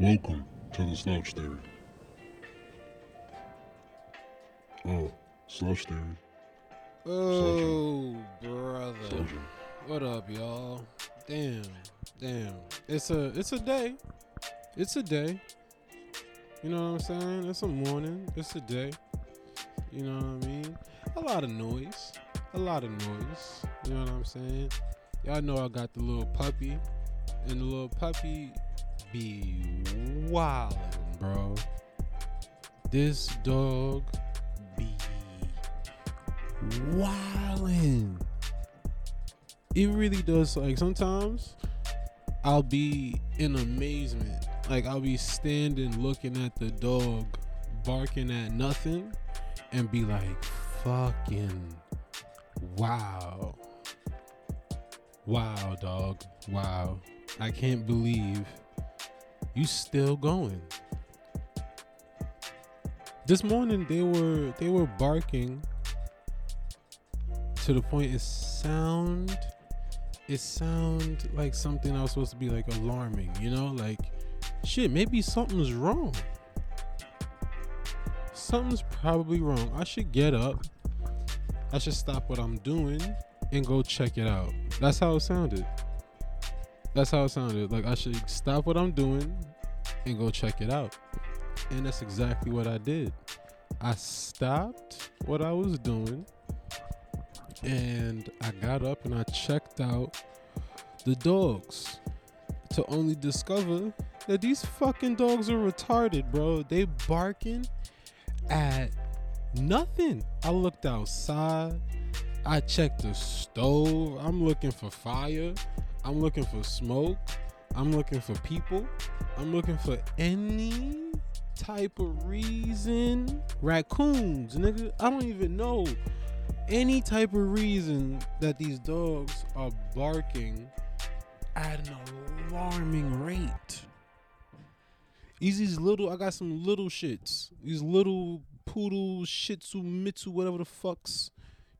Welcome to the Slouch Theory. Oh, Slouch Theory. Oh, brother. Slouching. What up, y'all? Damn. It's a day. It's a day. You know what I'm saying? It's a morning. It's a day. You know what I mean? A lot of noise. You know what I'm saying? Y'all know I got the little puppy. And the little puppy be wildin', bro. This dog be wildin'. It really does. Like, sometimes I'll be in amazement. Like, I'll be standing looking at the dog barking at nothing and be like, fucking wow, dog. Wow. I can't believe you still going. This morning they were barking to the point it sound like something I was supposed to be like alarming, you know, like shit, maybe something's wrong. Something's probably wrong. I should get up. I should stop what I'm doing and go check it out. That's how it sounded. Like, I should stop what I'm doing and go check it out. And that's exactly what I did. I stopped what I was doing and I got up and I checked out the dogs to only discover that these fucking dogs are retarded, bro. They barking at nothing. I looked outside. I checked the stove. I'm looking for fire. I'm looking for smoke. I'm looking for people. I'm looking for any type of reason. Raccoons, nigga. I don't even know. Any type of reason that these dogs are barking at an alarming rate. I got some little shits. These little poodles, shih tzu, mitsu, whatever the fucks.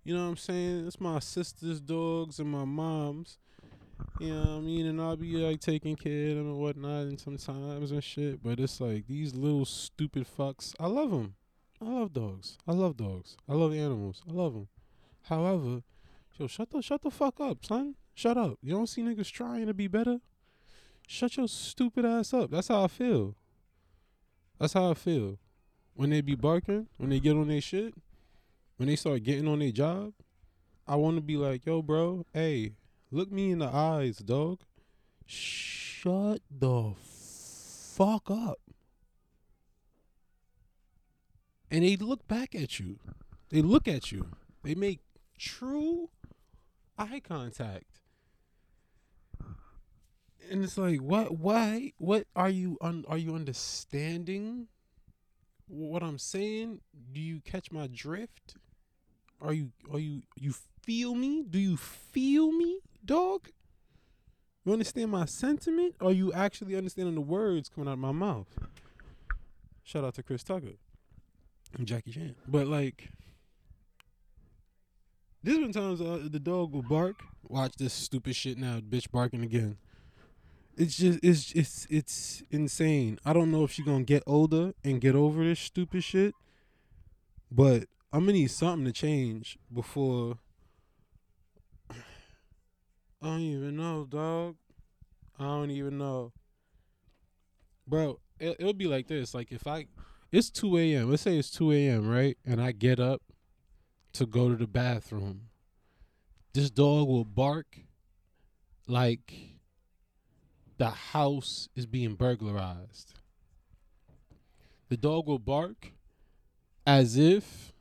You know what I'm saying? It's my sister's dogs and my mom's. You know what I mean? And I'll be like taking care of them and whatnot and sometimes and shit. But it's like these little stupid fucks. I love them. I love dogs. I love animals. I love them. However, yo, shut the fuck up, son. Shut up. You don't see niggas trying to be better? Shut your stupid ass up. That's how I feel. When they be barking, when they get on their shit, when they start getting on their job, I want to be like, yo, bro, hey. Look me in the eyes, dog. Shut the fuck up. And they look back at you. They look at you. They make true eye contact. And it's like, what? Why? What are you? Are you understanding what I'm saying? Do you catch my drift? You feel me? Do you feel me, dog? You understand my sentiment? Or are you actually understanding the words coming out of my mouth? Shout out to Chris Tucker and Jackie Chan. But like, there's been times the dog will bark. Watch this stupid shit now, bitch barking again. It's insane. I don't know if she's gonna get older and get over this stupid shit, but I'm gonna need something to change before. I don't even know, dog. Bro, it'll be like this. Like, if it's 2 a.m. Let's say it's 2 a.m., right? And I get up to go to the bathroom. This dog will bark like the house is being burglarized. The dog will bark as if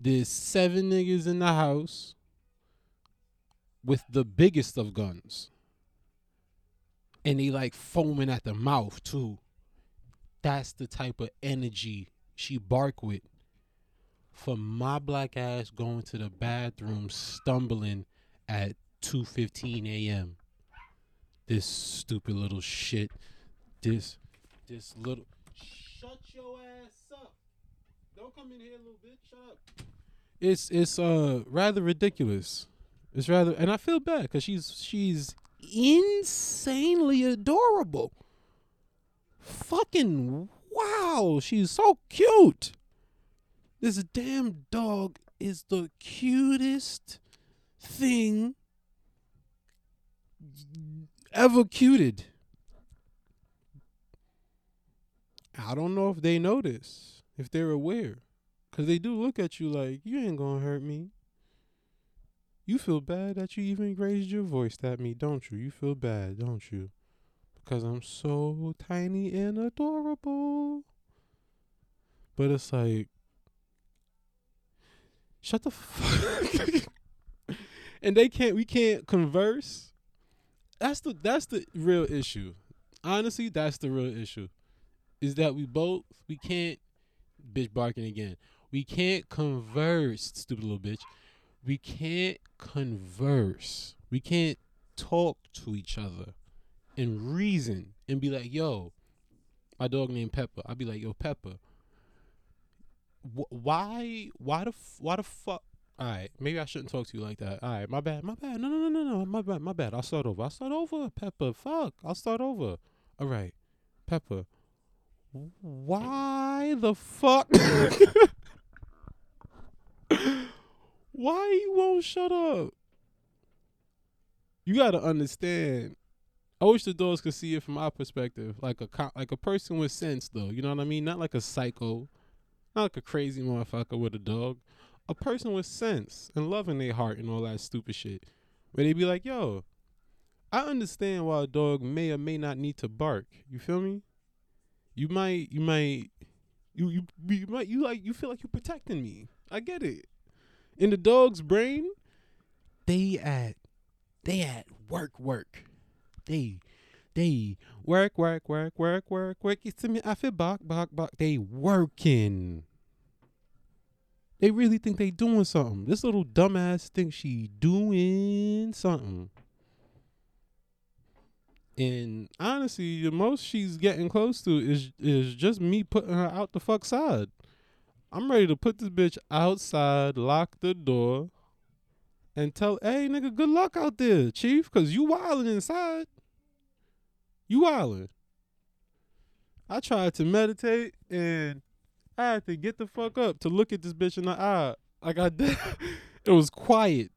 there's 7 niggas in the house with the biggest of guns. And they like foaming at the mouth too. That's the type of energy she bark with. For my black ass going to the bathroom stumbling at 2:15 a.m. This stupid little shit. This little... Shut your ass up. Don't come in here, little bitch. Shut up. It's rather ridiculous. It's rather, and I feel bad because she's insanely adorable. fucking wow, she's so cute. This damn dog is the cutest thing ever cuted. I don't know if they notice, if they're aware, because they do look at you like, you ain't going to hurt me. You feel bad that you even raised your voice at me, don't you? You feel bad, don't you? Because I'm so tiny and adorable. But it's like, shut the fuck up. And they can't, we can't converse. That's the real issue. Honestly, that's the real issue. Is that we can't, bitch barking again. We can't converse, stupid little bitch. We can't converse. We can't talk to each other and reason and be like, yo, my dog named Pepper. I'd be like, yo, Pepper, why the fuck? All right, maybe I shouldn't talk to you like that. All right, my bad. No, my bad. I'll start over, Pepper. Fuck, I'll start over. All right, Pepper. Why the fuck? Why you won't shut up? You gotta understand. I wish the dogs could see it from our perspective, like a person with sense, though. You know what I mean? Not like a psycho, not like a crazy motherfucker with a dog. A person with sense and love in their heart and all that stupid shit. Where they be like, yo, I understand why a dog may or may not need to bark. You feel me? You feel like you're protecting me. I get it. In the dog's brain, they at work. They work. It's to me. I feel bark. They working. They really think they doing something. This little dumbass thinks she doing something. And honestly, the most she's getting close to is just me putting her out the fuck side. I'm ready to put this bitch outside, lock the door, and tell, hey, nigga, good luck out there, chief, because you wildin' inside. You wildin'. I tried to meditate, and I had to get the fuck up to look at this bitch in the eye. Like I did. It was quiet,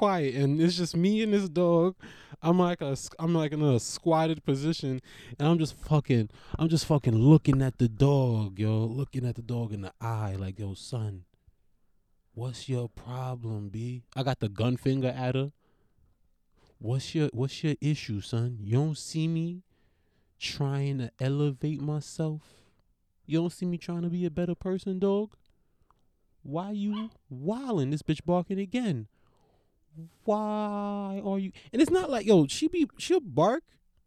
and it's just me and this dog. I'm like in a squatted position, and I'm just fucking looking at the dog, yo, looking at the dog in the eye, like, yo, son, what's your problem, B? I got the gun finger at her. What's your issue, son? You don't see me trying to elevate myself? You don't see me trying to be a better person, dog? Why you wildin'? This bitch barking again. Why are you? And it's not like, yo, she'll bark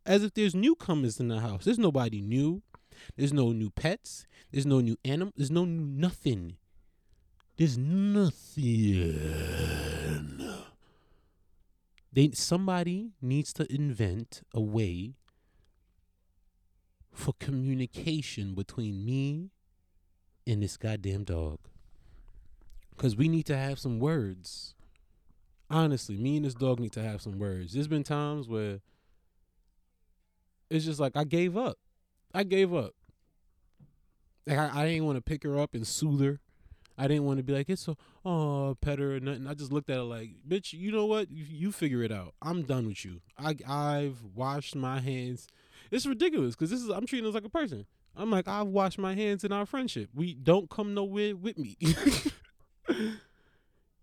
as if there's newcomers in the house. There's nobody new. There's no new pets. There's no new animals. There's no new nothing. There's nothing. Somebody needs to invent a way for communication between me and this goddamn dog. Because we need to have some words. Honestly, me and this dog need to have some words. There's been times where it's just like I gave up. Like I didn't want to pick her up and soothe her. I didn't want to be like, it's so, oh, pet her or nothing. I just looked at her like, bitch, you know what? You figure it out. I'm done with you. I've washed my hands. It's ridiculous because I'm treating this like a person. I'm like, I've washed my hands in our friendship. We don't come nowhere with me.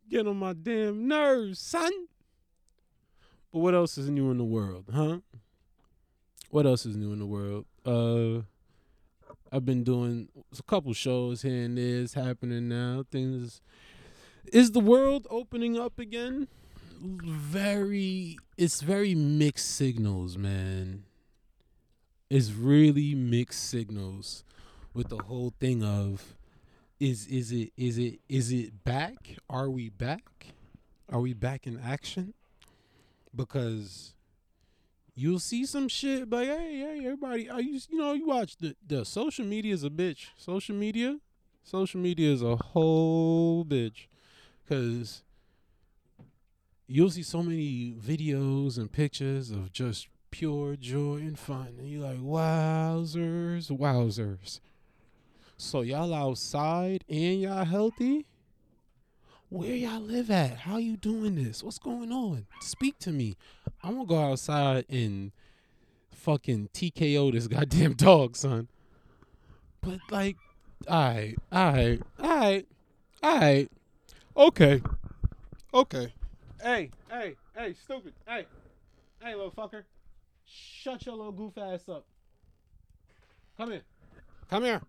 Get on my damn nerves, son. But what else is new in the world, huh? What else is new in the world? I've been doing a couple shows here and there. It's happening now. Things. Is the world opening up again? It's very mixed signals, man. It's really mixed signals with the whole thing of, Is it back? Are we back? Are we back in action? Because you'll see some shit like, hey, everybody, you watch the social media is a bitch. Social media is a whole bitch. Because you'll see so many videos and pictures of just pure joy and fun. And you're like, wowzers, wowzers. So y'all outside and y'all healthy? Where y'all live at? How you doing this? What's going on? Speak to me. I'm going to go outside and fucking TKO this goddamn dog, son. But like, all right. Okay. Hey, stupid. Hey, little fucker. Shut your little goof ass up. Come here.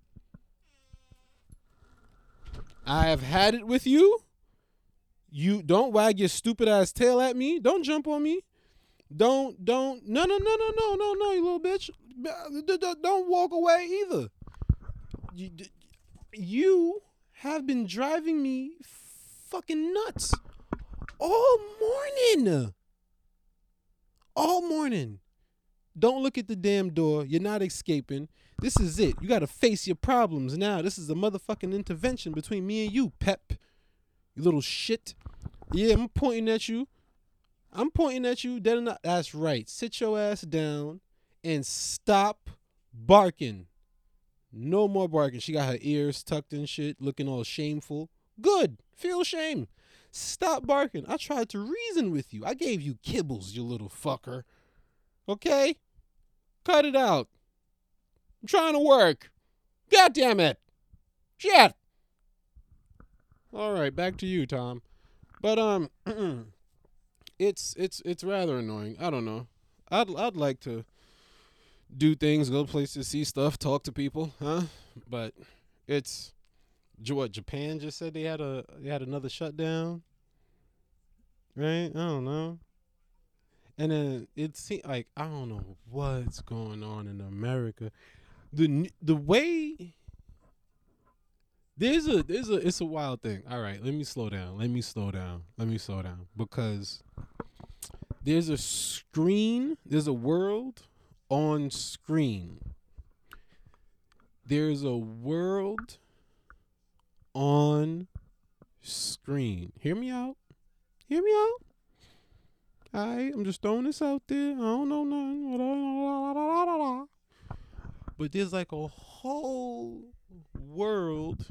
I have had it with you. You don't wag your stupid ass tail at me. Don't jump on me. Don't. No, you little bitch. Don't walk away either. You have been driving me fucking nuts all morning. Don't look at the damn door. You're not escaping. This is it. You got to face your problems now. This is a motherfucking intervention between me and you, Pep. You little shit. Yeah, I'm pointing at you. That's right. Sit your ass down and stop barking. No more barking. She got her ears tucked and shit, looking all shameful. Good. Feel shame. Stop barking. I tried to reason with you. I gave you kibbles, you little fucker. Okay? Cut it out. I'm trying to work. God damn it. Shit. All right, back to you, Tom. But it's rather annoying. I don't know. I'd like to do things, go places, see stuff, talk to people, huh? But it's what Japan just said they had another shutdown, right? I don't know. And then it seemed like I don't know what's going on in America. The way it's a wild thing. All right, let me slow down because there's a screen. There's a world on screen. There's a world on screen. Hear me out. All right, I'm just throwing this out there. I don't know nothing. But there's like a whole world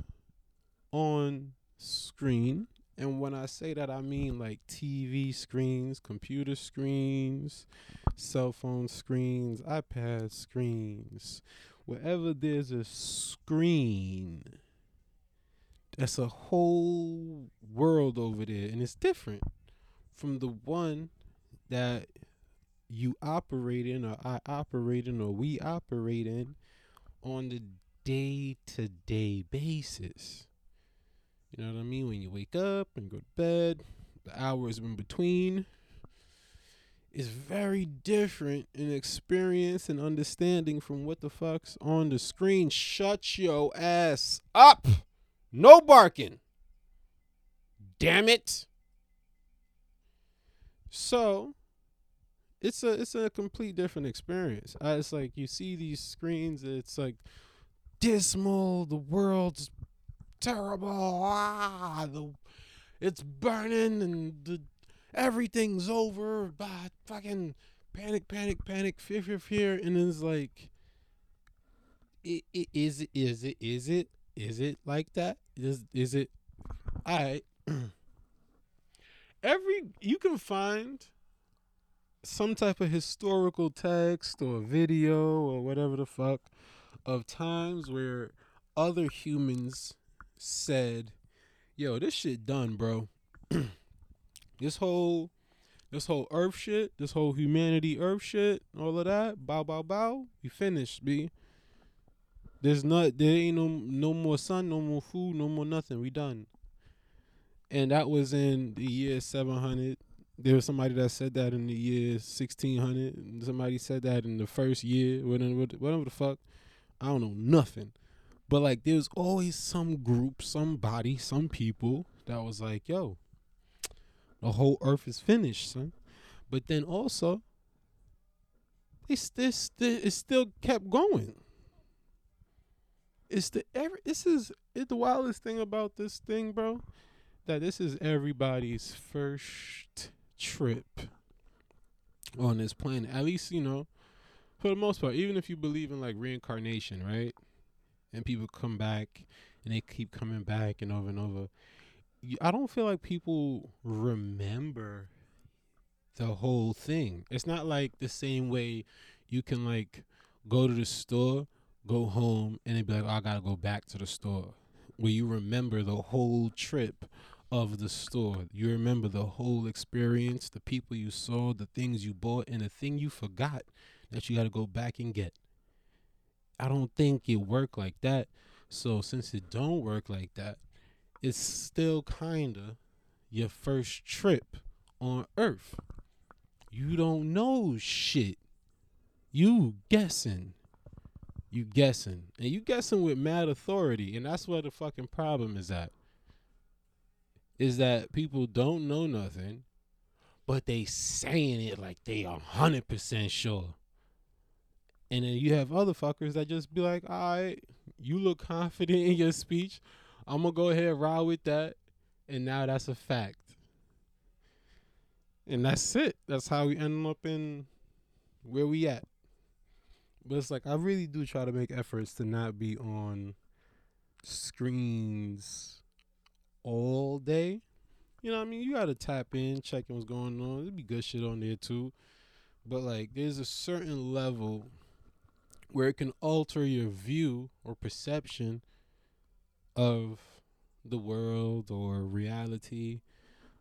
on screen. And when I say that, I mean like TV screens, computer screens, cell phone screens, iPad screens. Wherever there's a screen, that's a whole world over there. And it's different from the one that you operate in, or I operate in, or we operate in on the day-to-day basis. You know what I mean? When you wake up and go to bed, the hours in between is very different in experience and understanding from what the fuck's on the screen. Shut your ass up. No barking. Damn it. So it's a complete different experience. It's like you see these screens. It's like dismal. The world's terrible. It's burning and everything's over. Bah, fucking panic, fear, and it's like, is it like that? Is it? All right. You can find some type of historical text or video or whatever the fuck of times where other humans said, yo, this shit done, bro. This whole earth shit, this whole humanity earth shit, all of that, bow, we finished, B. There ain't no more sun, no more food, no more nothing. We done. And that was in the year 700. There was somebody that said that in the year 1600. And somebody said that in the first year, whatever the fuck. I don't know nothing. But like, there was always some group, somebody, some people that was like, yo, the whole earth is finished, son. But then also, it still kept going. This is the wildest thing about this thing, bro, that this is everybody's first trip on this planet. At least, you know, for the most part, even if you believe in like reincarnation, right? And people come back and they keep coming back and over. I don't feel like people remember the whole thing. It's not like the same way you can like go to the store, go home, and they'd be like, oh, I gotta go back to the store. Where you remember the whole trip of the store. You remember the whole experience, the people you saw, the things you bought, and the thing you forgot that you gotta go back and get. I don't think it worked like that. So since it don't work like that, it's still kinda your first trip on Earth. You don't know shit. You guessing. And you guessing with mad authority. And that's where the fucking problem is at. Is that people don't know nothing, but they saying it like they 100% sure. And then you have other fuckers that just be like, all right, you look confident in your speech. I'm going to go ahead and ride with that. And now that's a fact. And that's it. That's how we end up in where we at. But it's like, I really do try to make efforts to not be on screens all day. You know what I mean? You got to tap in, check in what's going on. There'll be good shit on there too. But like, there's a certain level where it can alter your view or perception of the world or reality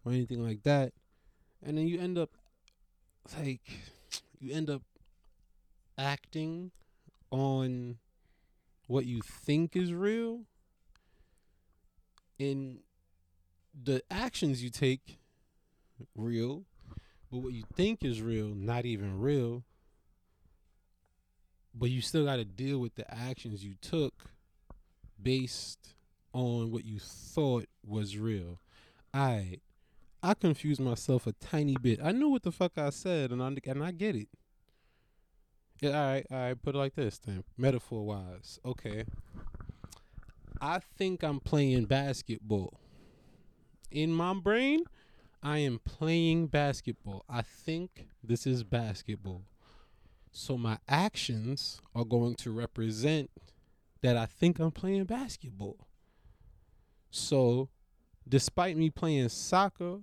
or anything like that. And then you end up acting on what you think is real, and the actions you take real, but what you think is real, not even real. But you still got to deal with the actions you took based on what you thought was real. I confused myself a tiny bit. I knew what the fuck I said, and I get it. Yeah, all right, put it like this then, metaphor-wise. Okay. I think I'm playing basketball. In my brain, I am playing basketball. I think this is basketball. So my actions are going to represent that I think I'm playing basketball. So despite me playing soccer,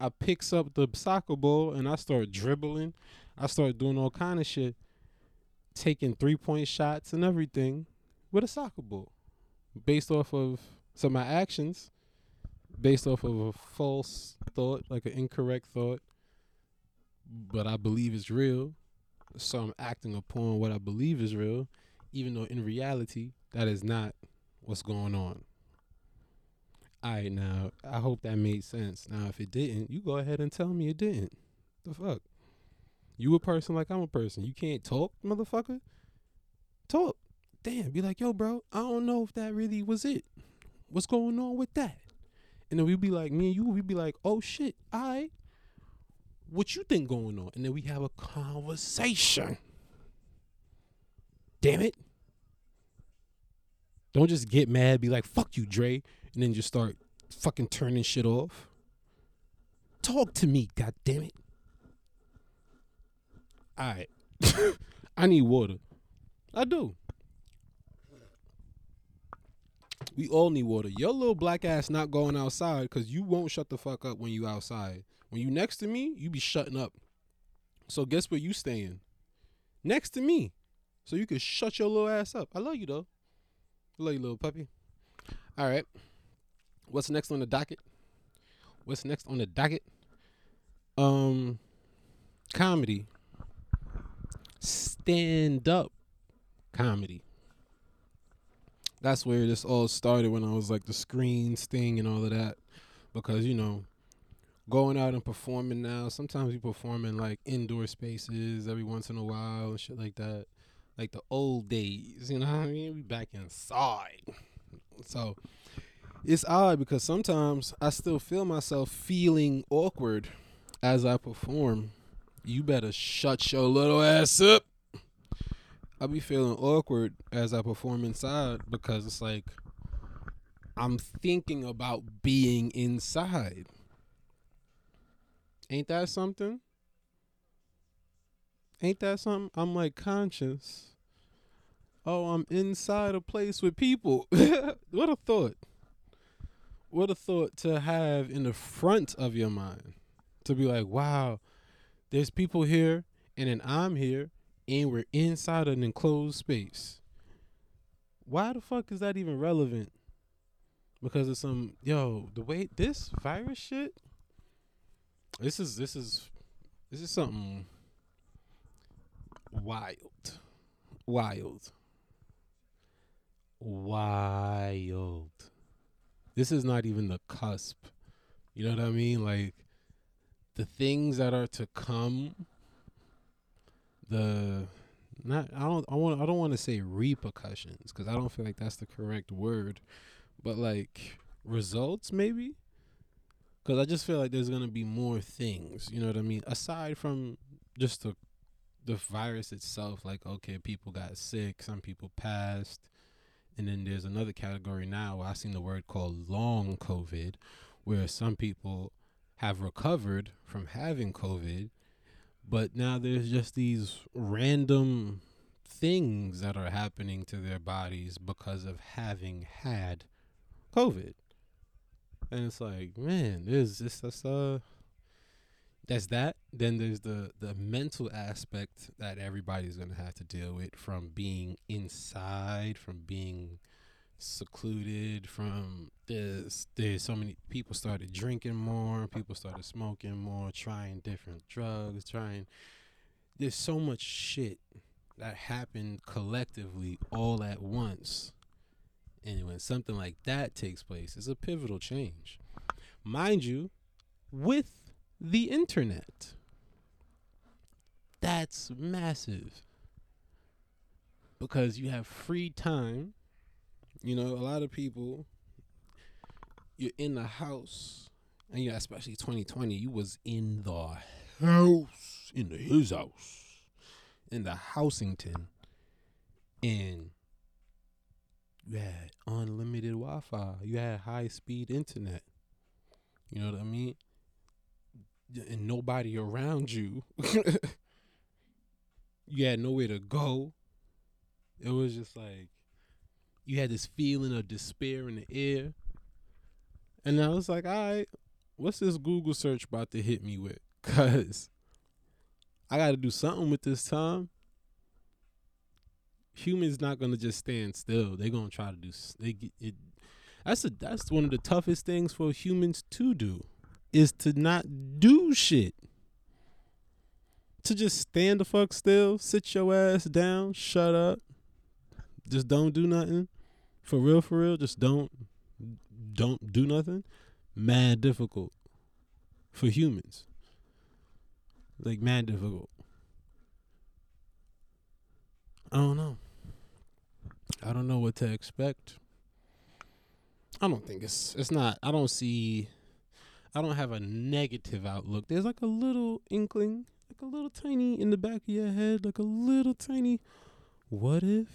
I picks up the soccer ball and I start dribbling. I started doing all kind of shit, taking three-point shots and everything with a soccer ball based off of some of my actions, based off of a false thought, like an incorrect thought, but I believe it's real, so I'm acting upon what I believe is real, even though in reality, that is not what's going on. All right, now, I hope that made sense. Now, if it didn't, you go ahead and tell me it didn't. The fuck? You a person like I'm a person. You can't talk, motherfucker? Talk. Damn, be like, yo, bro, I don't know if that really was it. What's going on with that? And then me and you, we'd be like, oh, shit, all right. What you think going on? And then we have a conversation. Damn it. Don't just get mad, be like, fuck you, Dre, and then just start fucking turning shit off. Talk to me, goddammit. Alright. I need water. I do. We all need water. Your little black ass not going outside because you won't shut the fuck up when you outside. When you next to me, you be shutting up. So guess where you staying? Next to me. So you can shut your little ass up. I love you, though. I love you, little puppy. Alright. What's next on the docket? Comedy. Stand-up comedy. That's where this all started when I was like the screens thing and all of that. Because, you know, going out and performing now, sometimes you perform in like indoor spaces every once in a while and shit like that. Like the old days, you know what I mean? We back inside. So it's odd because sometimes I still feel myself feeling awkward as I perform. You better shut your little ass up. I be feeling awkward as I perform inside because it's like I'm thinking about being inside. Ain't that something? Ain't that something? I'm like conscious. Oh, I'm inside a place with people. What a thought. What a thought to have in the front of your mind. To be like, wow, there's people here, and then I'm here, and we're inside an enclosed space. Why the fuck is that even relevant? Because of some, yo, the way this virus shit, this is something wild. This is not even the cusp. You know what I mean? Like, the things that are to come, I don't want to say repercussions, because I don't feel like that's the correct word, but like results maybe, because I just feel like there's gonna be more things. You know what I mean? Aside from just the virus itself, like, okay, people got sick, some people passed, and then there's another category now where I've seen the word called long COVID, where some people have recovered from having COVID, but now there's just these random things that are happening to their bodies because of having had COVID. And it's like, man, there's this, that's that. Then there's the mental aspect that everybody's going to have to deal with, from being inside, from being secluded, from this. There's so many people started drinking more, people started smoking more, trying different drugs, there's so much shit that happened collectively all at once. And when something like that takes place, it's a pivotal change. Mind you, with the internet. That's massive. Because you have free time. You know, a lot of people, you're in the house, and yeah, especially 2020, you was in the house, his house, in the Housington, and you had unlimited Wi-Fi, you had high-speed internet, you know what I mean, and nobody around you, you had nowhere to go. It was just like, you had this feeling of despair in the air. And I was like, all right, what's this Google search about to hit me with? Because I got to do something with this time. Humans not going to just stand still. They're going to try to do it. That's one of the toughest things for humans to do, is to not do shit. To just stand the fuck still, sit your ass down, shut up. Just don't do nothing. For real, just don't do nothing. Mad difficult for humans. Like, mad difficult. I don't know. I don't know what to expect. I don't think it's not. I don't have a negative outlook. There's like a little inkling, like a little tiny in the back of your head, like a little tiny what if?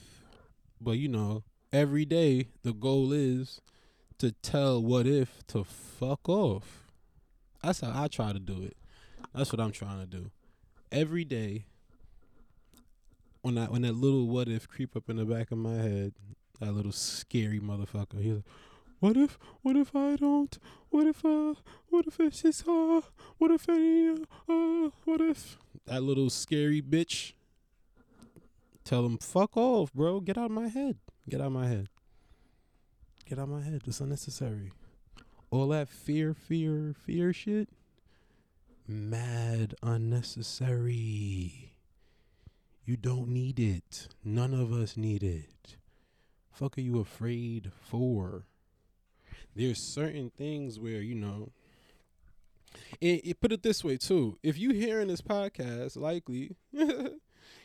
But, you know, every day the goal is to tell what if to fuck off. That's how I try to do it. That's what I'm trying to do. Every day when that little what if creep up in the back of my head, that little scary motherfucker, he's like, what if I don't? What if it's just, what if? That little scary bitch. Tell them, fuck off, bro. Get out of my head. Get out of my head. Get out of my head. It's unnecessary. All that fear shit. Mad unnecessary. You don't need it. None of us need it. Fuck are you afraid for? There's certain things where, you know. It put it this way, too. If you hearing this podcast, likely...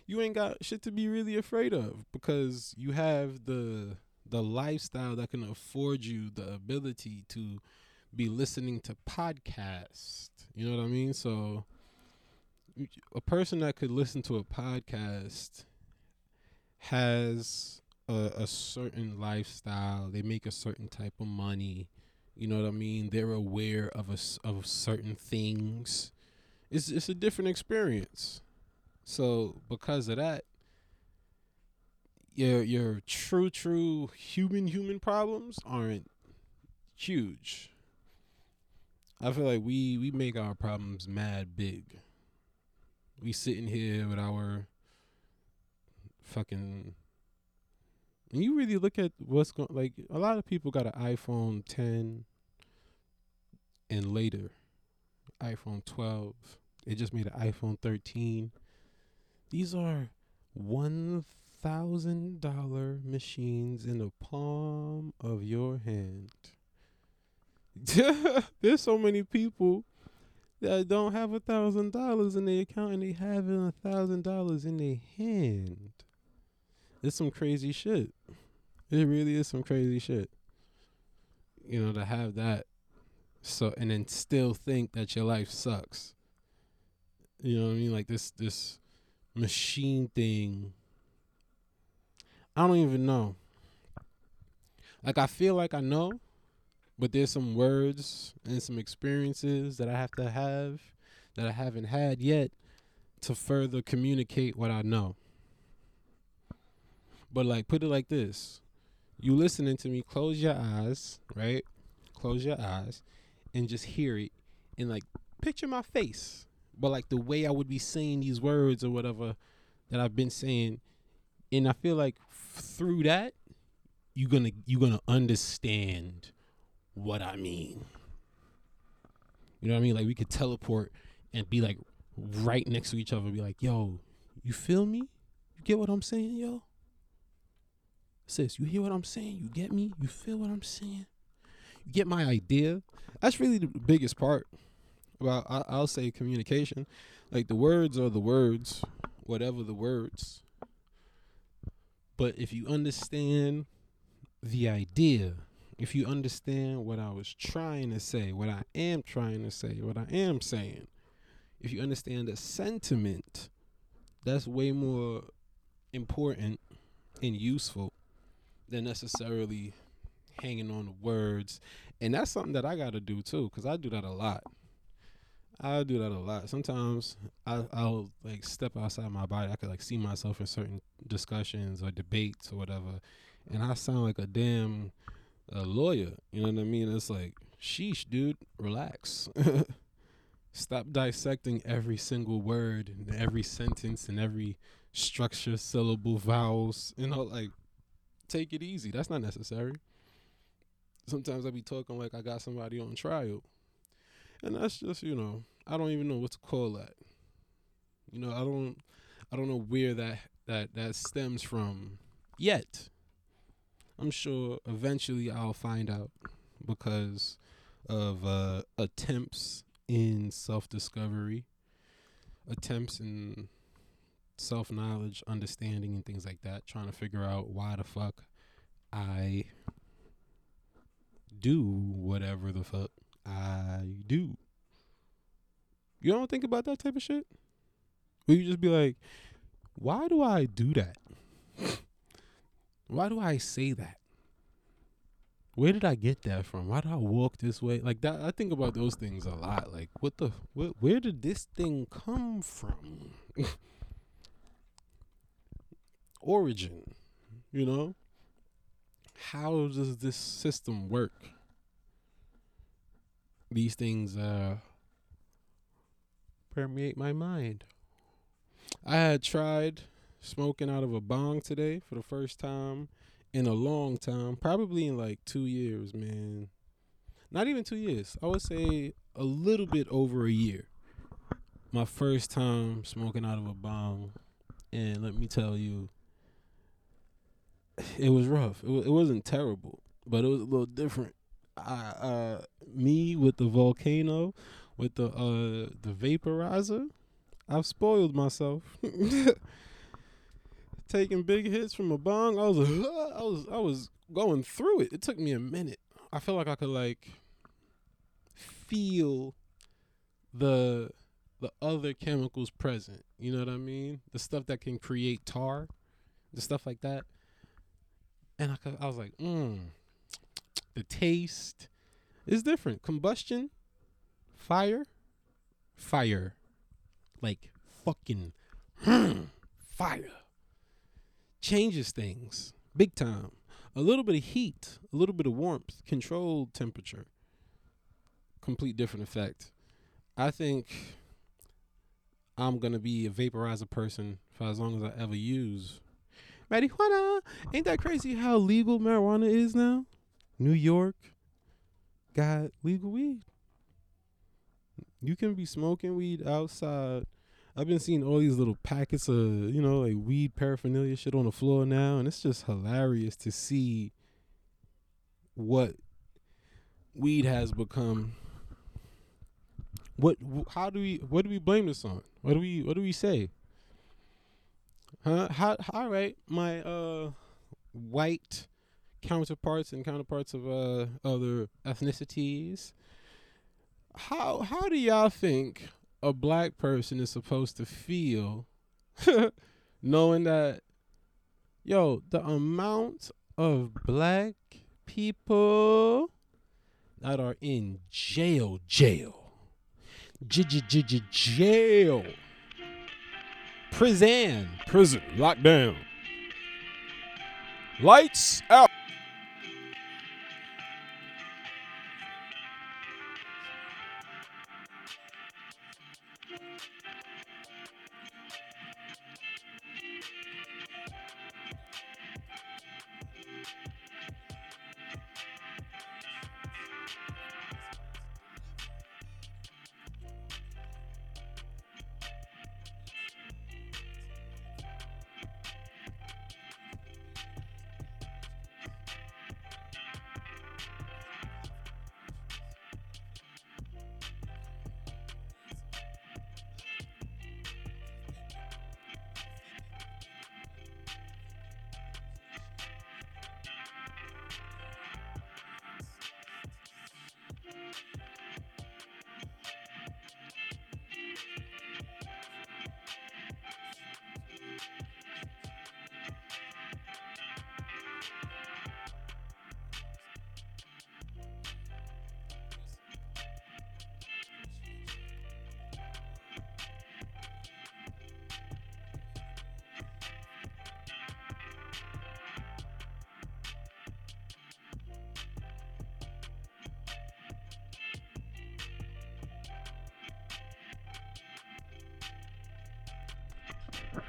you ain't got shit to be really afraid of, because you have the lifestyle that can afford you the ability to be listening to podcasts. You know what I mean? So a person that could listen to a podcast has a certain lifestyle. They make a certain type of money. You know what I mean? They're aware of certain things. It's a different experience. So because of that, your true human problems aren't huge. I feel like we make our problems mad big. We sitting here with our fucking. And you really look at what's going, like, a lot of people got an iPhone 10 and later, iPhone 12. They just made an iPhone 13. These are $1,000 machines in the palm of your hand. There's so many people that don't have $1,000 in their account and they have $1,000 in their hand. It's some crazy shit. It really is some crazy shit. You know, to have that, so, and then still think that your life sucks. You know what I mean? Like this machine thing. I don't even know. Like, I feel like I know, but there's some words and some experiences that I have to have that I haven't had yet to further communicate what I know. But, like, put it like this. You listening to me, close your eyes, right? Close your eyes and just hear it and, like, picture my face. But, like, the way I would be saying these words or whatever that I've been saying. And I feel like through that, you're gonna understand what I mean. You know what I mean? Like, we could teleport and be, like, right next to each other. Be like, yo, you feel me? You get what I'm saying, yo? Sis, you hear what I'm saying? You get me? You feel what I'm saying? You get my idea? That's really the biggest part about, I'll say, communication. Like, the words are the words, whatever the words. But if you understand the idea, if you understand what I was trying to say, what I am trying to say, what I am saying, if you understand the sentiment, that's way more important and useful than necessarily hanging on to words. And that's something that I got to do too, because I do that a lot. Sometimes I'll like step outside my body. I could like see myself in certain discussions or debates or whatever, and I sound like a damn lawyer. You know what I mean? It's like, sheesh, dude, relax. Stop dissecting every single word and every sentence and every structure, syllable, vowels, you know, like, take it easy. That's not necessary. Sometimes I be talking like I got somebody on trial. And that's just, you know, I don't even know what to call that. You know, I don't know where that stems from yet. I'm sure eventually I'll find out because of attempts in self-discovery, attempts in self-knowledge, understanding, and things like that, trying to figure out why the fuck I do whatever the fuck I do. You don't think about that type of shit? Or you just be like, why do I do that? Why do I say that? Where did I get that from? Why do I walk this way? Like that, I think about those things a lot. Like, where did this thing come from? Origin, you know? How does this system work? These things permeate my mind. I had tried smoking out of a bong today for the first time in a long time, probably in like 2 years, man. Not even 2 years. I would say a little bit over a year. My first time smoking out of a bong, and let me tell you, it was rough. It wasn't terrible, but it was a little different. Me with the volcano, with the vaporizer, I've spoiled myself. Taking big hits from a bong, I was going through it. It took me a minute. I feel like I could like feel the other chemicals present. You know what I mean? The stuff that can create tar, the stuff like that. And I was like, the taste is different. Combustion, fire, like fucking fire. Changes things big time. A little bit of heat, a little bit of warmth, controlled temperature. Complete different effect. I think I'm going to be a vaporizer person for as long as I ever use marijuana. Ain't that crazy how legal marijuana is now? New York got legal weed. You can be smoking weed outside. I've been seeing all these little packets of, you know, like weed paraphernalia shit on the floor now. And it's just hilarious to see what weed has become. What do we blame this on? What do we say? Huh? All right, my white counterparts and counterparts of other ethnicities. How do y'all think a black person is supposed to feel knowing that, yo, the amount of black people that are in jail. Prison, lockdown. Lights out.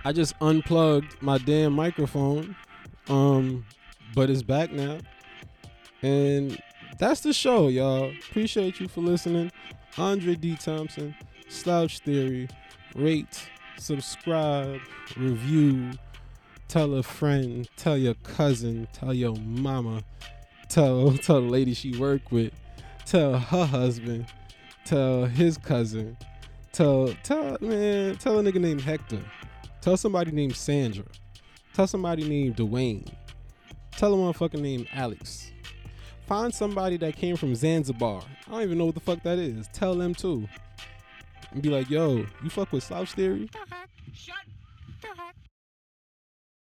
I just unplugged my damn microphone, but it's back now. And that's the show, y'all. Appreciate you for listening. Andre D. Thompson, Slouch Theory. Rate, subscribe, review, tell a friend, tell your cousin, tell your mama, tell the lady she worked with, tell her husband, tell his cousin, tell a nigga named Hector. Tell somebody named Sandra. Tell somebody named Dwayne. Tell a motherfucker named Alex. Find somebody that came from Zanzibar. I don't even know what the fuck that is. Tell them too. And be like, yo, you fuck with Slouch Theory?